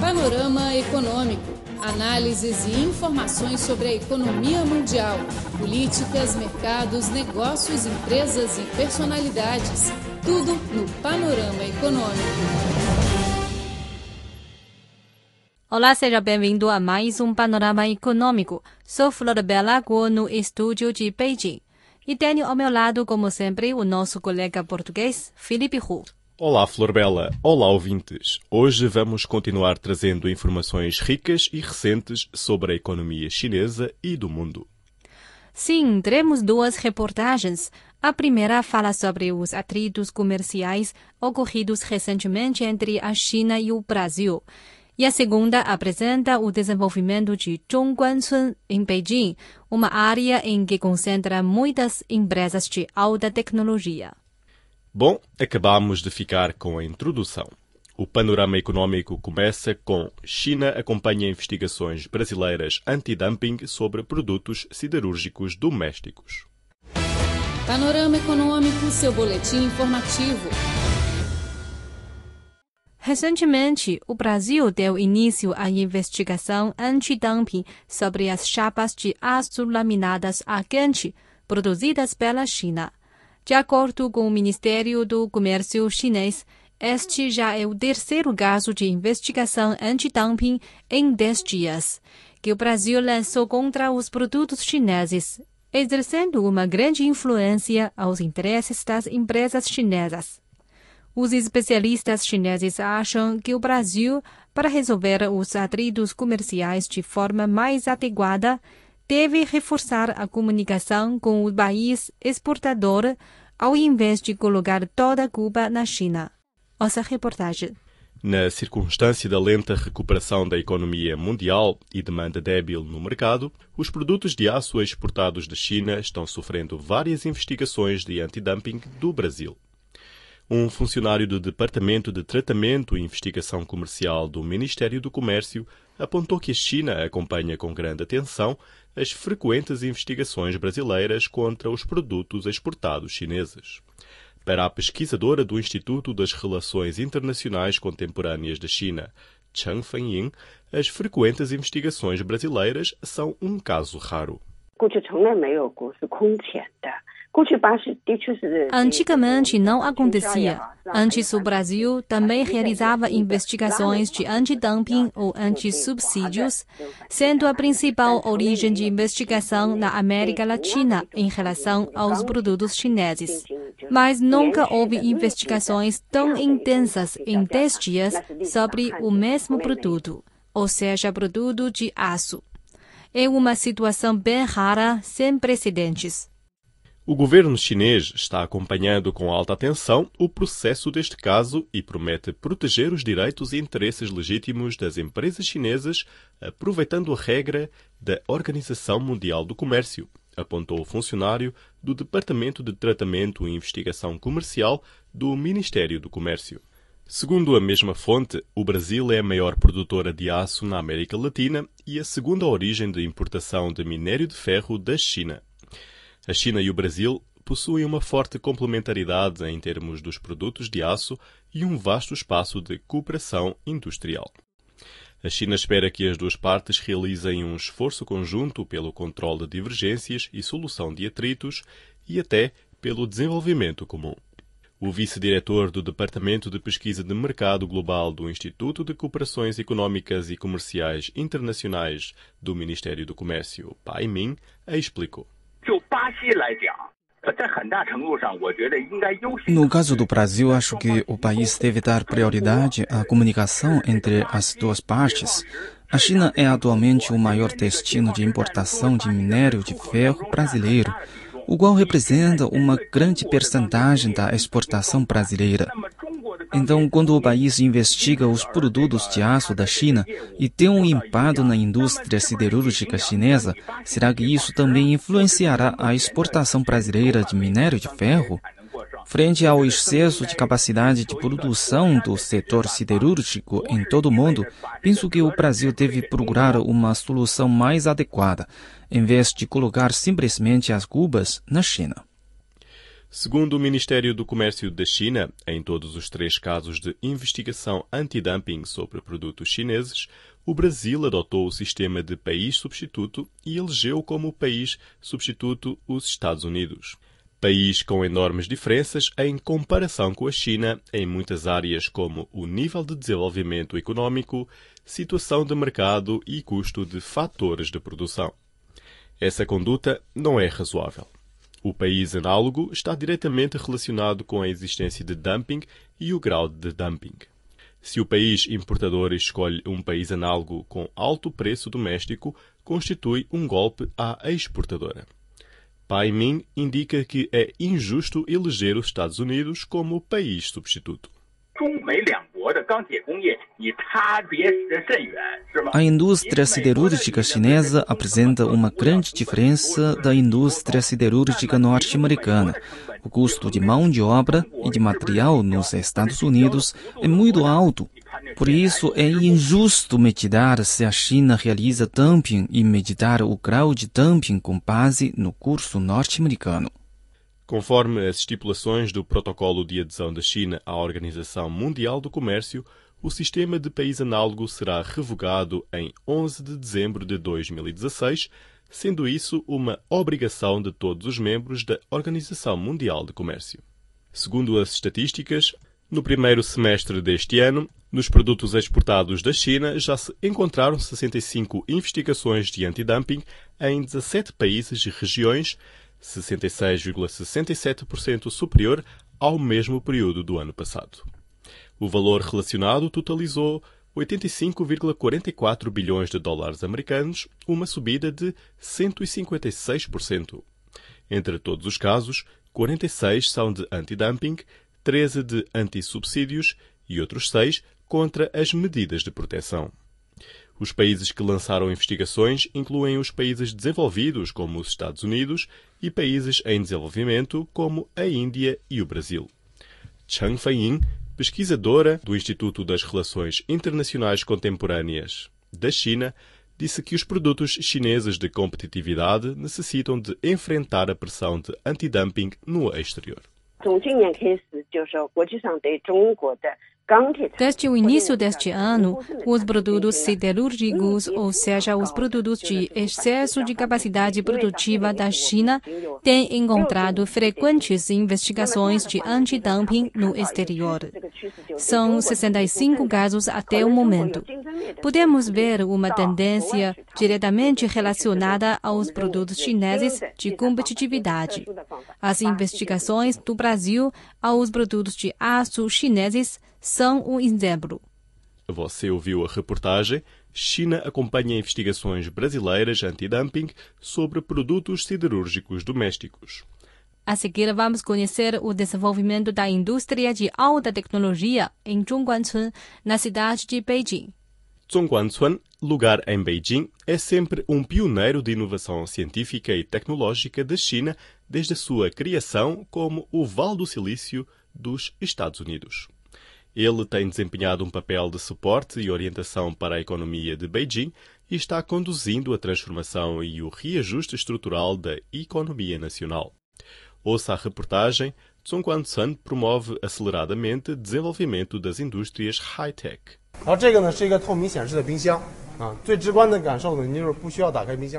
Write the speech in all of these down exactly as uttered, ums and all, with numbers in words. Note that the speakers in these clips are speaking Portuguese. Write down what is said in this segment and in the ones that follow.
Panorama econômico, análises e informações sobre a economia mundial, políticas, mercados, negócios, empresas e personalidades. Tudo no Panorama Econômico. Olá, seja bem-vindo a mais um Panorama Econômico. Sou Florbela Guo no estúdio de Beijing. E tenho ao meu lado, como sempre, o nosso colega português, Felipe Hu. Olá, Florbela. Olá, ouvintes. Hoje vamos continuar trazendo informações ricas e recentes sobre a economia chinesa e do mundo. Sim, teremos duas reportagens. A primeira fala sobre os atritos comerciais ocorridos recentemente entre a China e o Brasil. E a segunda apresenta o desenvolvimento de Zhongguancun, em Beijing, uma área em que concentra muitas empresas de alta tecnologia. Bom, acabamos de ficar com a introdução. O panorama econômico começa com China acompanha investigações brasileiras anti-dumping sobre produtos siderúrgicos domésticos. Panorama Econômico, seu boletim informativo. Recentemente, o Brasil deu início à investigação anti-dumping sobre as chapas de aço laminadas a quente produzidas pela China. De acordo com o Ministério do Comércio chinês, este já é o terceiro caso de investigação anti-dumping em dez dias, que o Brasil lançou contra os produtos chineses, exercendo uma grande influência aos interesses das empresas chinesas. Os especialistas chineses acham que o Brasil, para resolver os atritos comerciais de forma mais adequada, deve reforçar a comunicação com o país exportador, ao invés de colocar toda a culpa na China. Nossa reportagem. Na circunstância da lenta recuperação da economia mundial e demanda débil no mercado, os produtos de aço exportados da China estão sofrendo várias investigações de antidumping do Brasil. Um funcionário do Departamento de Tratamento e Investigação Comercial do Ministério do Comércio apontou que a China acompanha com grande atenção as frequentes investigações brasileiras contra os produtos exportados chineses. Para a pesquisadora do Instituto das Relações Internacionais Contemporâneas da China, Chang Fengying, as frequentes investigações brasileiras são um caso raro. Antigamente não acontecia. Antes o Brasil também realizava investigações de anti-dumping ou anti-subsídios, sendo a principal origem de investigação na América Latina em relação aos produtos chineses. Mas nunca houve investigações tão intensas em dez dias sobre o mesmo produto, ou seja, produto de aço. É uma situação bem rara, sem precedentes. O governo chinês está acompanhando com alta atenção o processo deste caso e promete proteger os direitos e interesses legítimos das empresas chinesas, aproveitando a regra da Organização Mundial do Comércio, apontou o funcionário do Departamento de Tratamento e Investigação Comercial do Ministério do Comércio. Segundo a mesma fonte, o Brasil é a maior produtora de aço na América Latina e a segunda origem de importação de minério de ferro da China. A China e o Brasil possuem uma forte complementaridade em termos dos produtos de aço e um vasto espaço de cooperação industrial. A China espera que as duas partes realizem um esforço conjunto pelo controle de divergências e solução de atritos e até pelo desenvolvimento comum. O vice-diretor do Departamento de Pesquisa de Mercado Global do Instituto de Cooperações Econômicas e Comerciais Internacionais do Ministério do Comércio, Pai Min, explicou. No caso do Brasil, acho que o país deve dar prioridade à comunicação entre as duas partes. A China é atualmente o maior destino de importação de minério de ferro brasileiro, o qual representa uma grande percentagem da exportação brasileira. Então, quando o país investiga os produtos de aço da China e tem um impacto na indústria siderúrgica chinesa, será que isso também influenciará a exportação brasileira de minério de ferro? Frente ao excesso de capacidade de produção do setor siderúrgico em todo o mundo, penso que o Brasil deve procurar uma solução mais adequada, em vez de colocar simplesmente as culpas na China. Segundo o Ministério do Comércio da China, em todos os três casos de investigação antidumping sobre produtos chineses, o Brasil adotou o sistema de país substituto e elegeu como país substituto os Estados Unidos. País com enormes diferenças em comparação com a China em muitas áreas como o nível de desenvolvimento econômico, situação de mercado e custo de fatores de produção. Essa conduta não é razoável. O país análogo está diretamente relacionado com a existência de dumping e o grau de dumping. Se o país importador escolhe um país análogo com alto preço doméstico, constitui um golpe à exportadora. Pai Min indica que é injusto eleger os Estados Unidos como país substituto. A indústria siderúrgica chinesa apresenta uma grande diferença da indústria siderúrgica norte-americana. O custo de mão de obra e de material nos Estados Unidos é muito alto. Por isso, é injusto meditar se a China realiza dumping e meditar o grau de dumping com base no curso norte-americano. Conforme as estipulações do Protocolo de Adesão da China à Organização Mundial do Comércio, o sistema de país análogo será revogado em onze de dezembro de dois mil e dezasseis, sendo isso uma obrigação de todos os membros da Organização Mundial de Comércio. Segundo as estatísticas, no primeiro semestre deste ano, nos produtos exportados da China já se encontraram sessenta e cinco investigações de antidumping em dezassete países e regiões, sessenta e seis vírgula sessenta e sete por cento superior ao mesmo período do ano passado. O valor relacionado totalizou oitenta e cinco vírgula quarenta e quatro bilhões de dólares americanos, uma subida de cento e cinquenta e seis por cento. Entre todos os casos, quarenta e seis são de antidumping, treze de antissubsídios e outros seis contra as medidas de proteção. Os países que lançaram investigações incluem os países desenvolvidos, como os Estados Unidos, e países em desenvolvimento, como a Índia e o Brasil. Chang Fengying, pesquisadora do Instituto das Relações Internacionais Contemporâneas da China, disse que os produtos chineses de competitividade necessitam de enfrentar a pressão de antidumping no exterior. Desde o início deste ano, os produtos siderúrgicos, ou seja, os produtos de excesso de capacidade produtiva da China, têm encontrado frequentes investigações de antidumping no exterior. São sessenta e cinco casos até o momento. Podemos ver uma tendência diretamente relacionada aos produtos chineses de competitividade. As investigações do Brasil aos produtos de aço chineses são um exemplo. Você ouviu a reportagem China acompanha investigações brasileiras antidumping sobre produtos siderúrgicos domésticos. A seguir vamos conhecer o desenvolvimento da indústria de alta tecnologia em Zhongguancun, na cidade de Beijing. Zhongguancun, lugar em Beijing, é sempre um pioneiro de inovação científica e tecnológica da China desde a sua criação como o Vale do Silício dos Estados Unidos. Ele tem desempenhado um papel de suporte e orientação para a economia de Beijing e está conduzindo a transformação e o reajuste estrutural da economia nacional. Ouça a reportagem, Zhongguancun promove aceleradamente o desenvolvimento das indústrias high-tech.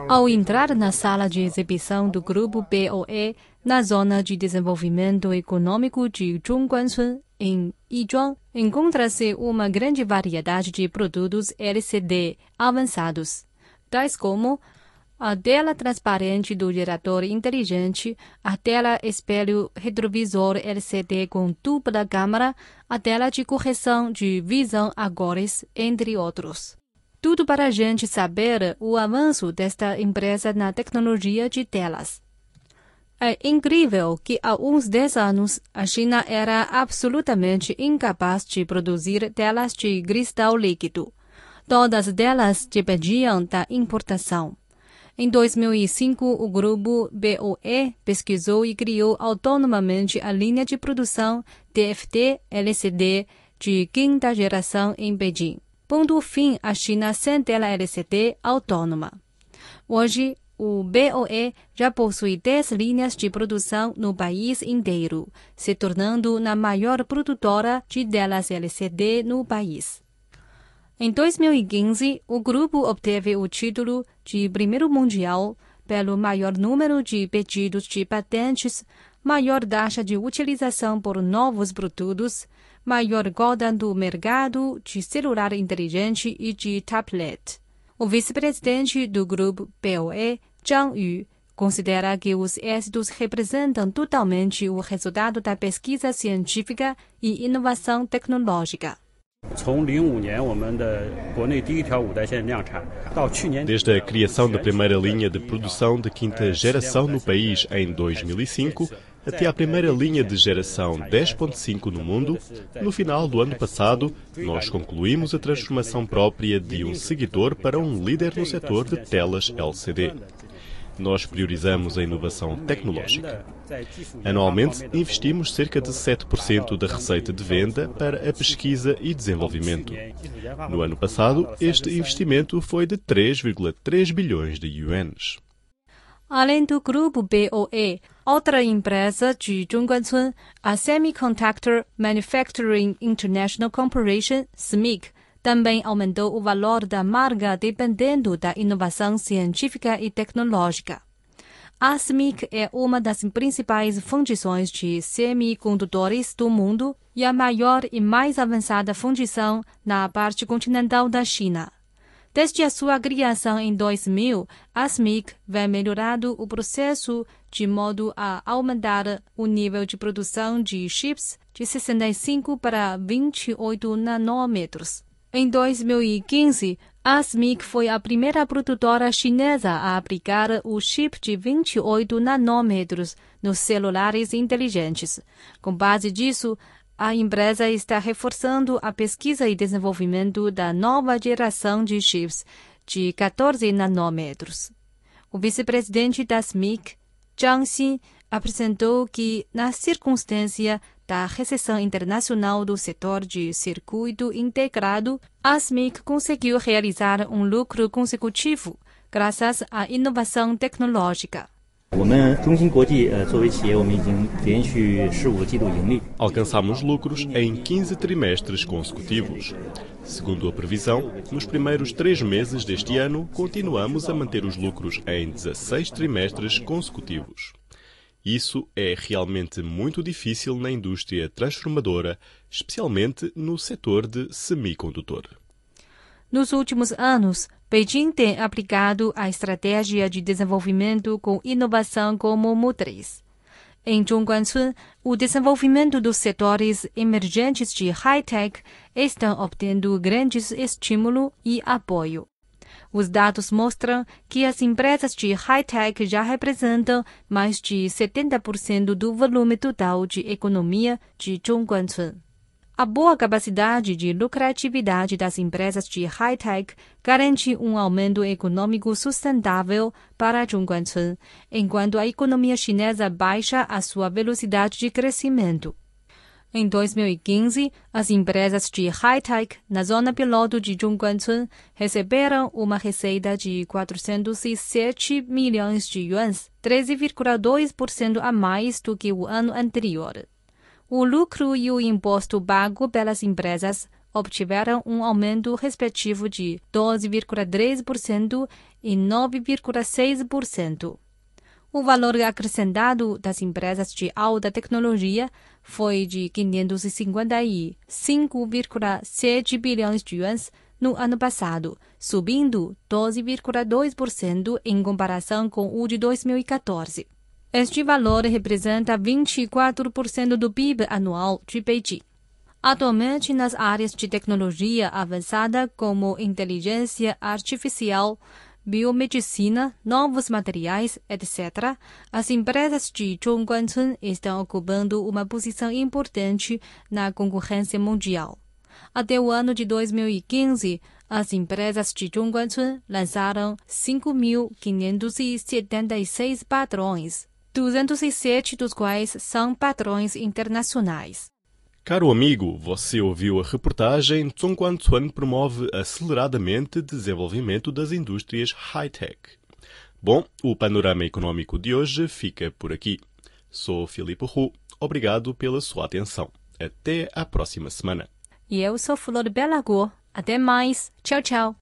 Ao entrar na sala de exibição do grupo B O E, na zona de desenvolvimento econômico de Zhongguancun, em Yizhuang, encontra-se uma grande variedade de produtos L C D avançados, tais como a tela transparente do gerador inteligente, a tela espelho retrovisor L C D com dupla câmera, a tela de correção de visão a cores, entre outros. Tudo para a gente saber o avanço desta empresa na tecnologia de telas. É incrível que há uns dez anos a China era absolutamente incapaz de produzir telas de cristal líquido. Todas elas dependiam da importação. Em dois mil e cinco, o grupo B O E pesquisou e criou autonomamente a linha de produção T F T L C D de quinta geração em Beijing, pondo fim à China sem tela L C D autônoma. Hoje, O B O E já possui dez linhas de produção no país inteiro, se tornando a maior produtora de telas L C D no país. Em dois mil e quinze, o grupo obteve o título de primeiro mundial pelo maior número de pedidos de patentes, maior taxa de utilização por novos produtos, maior cota do mercado de celular inteligente e de tablet. O vice-presidente do grupo B O E, Zhang Yu, considera que os êxitos representam totalmente o resultado da pesquisa científica e inovação tecnológica. Desde a criação da primeira linha de produção de quinta geração no país em dois mil e cinco, até à primeira linha de geração dez ponto cinco no mundo, no final do ano passado, nós concluímos a transformação própria de um seguidor para um líder no setor de telas L C D. Nós priorizamos a inovação tecnológica. Anualmente, investimos cerca de sete por cento da receita de venda para a pesquisa e desenvolvimento. No ano passado, este investimento foi de três vírgula três bilhões de yuans. Além do grupo B O E, outra empresa de Zhongguancun, a Semiconductor Manufacturing International Corporation, S M I C, também aumentou o valor da marca dependendo da inovação científica e tecnológica. A S M I C é uma das principais fundições de semicondutores do mundo e a maior e mais avançada fundição na parte continental da China. Desde a sua criação em dois mil, a S M I C vem melhorando o processo de modo a aumentar o nível de produção de chips de sessenta e cinco para vinte e oito nanômetros. Em dois mil e quinze, a S M I C foi a primeira produtora chinesa a aplicar o chip de vinte e oito nanômetros nos celulares inteligentes. Com base disso, a empresa está reforçando a pesquisa e desenvolvimento da nova geração de chips de quatorze nanômetros. O vice-presidente da S M I C, Jiang Xin, apresentou que, na circunstância da recessão internacional do setor de circuito integrado, a S M I C conseguiu realizar um lucro consecutivo graças à inovação tecnológica. Alcançamos lucros em quinze trimestres consecutivos. Segundo a previsão, nos primeiros três meses deste ano, continuamos a manter os lucros em dezesseis trimestres consecutivos. Isso é realmente muito difícil na indústria transformadora, especialmente no setor de semicondutor. Nos últimos anos, Beijing tem aplicado a estratégia de desenvolvimento com inovação como motriz. Em Zhongguancun, o desenvolvimento dos setores emergentes de high-tech estão obtendo grandes estímulo e apoio. Os dados mostram que as empresas de high-tech já representam mais de setenta por cento do volume total de economia de Zhongguancun. A boa capacidade de lucratividade das empresas de high-tech garante um aumento econômico sustentável para Zhongguancun, enquanto a economia chinesa baixa a sua velocidade de crescimento. Em dois mil e quinze, as empresas de high-tech na zona piloto de Zhongguancun receberam uma receita de quatrocentos e sete milhões de yuans, treze vírgula dois por cento a mais do que o ano anterior. O lucro e o imposto pago pelas empresas obtiveram um aumento respectivo de doze vírgula três por cento e nove vírgula seis por cento. O valor acrescentado das empresas de alta tecnologia foi de quinhentos e cinquenta e cinco vírgula sete bilhões de yuans no ano passado, subindo doze vírgula dois por cento em comparação com o de dois mil e quatorze. Este valor representa vinte e quatro por cento do P I B anual de Beijing. Atualmente, nas áreas de tecnologia avançada como inteligência artificial, biomedicina, novos materiais, etcétera, as empresas de Zhongguancun estão ocupando uma posição importante na concorrência mundial. Até o ano de dois mil e quinze, as empresas de Zhongguancun lançaram cinco mil quinhentos e setenta e seis patrões, duzentos e sete dos quais são patrões internacionais. Caro amigo, você ouviu a reportagem Zhongguancun promove aceleradamente o desenvolvimento das indústrias high-tech. Bom, o panorama econômico de hoje fica por aqui. Sou Felipe Hu, obrigado pela sua atenção. Até a próxima semana. E eu sou Florbela Guo. Até mais. Tchau, tchau.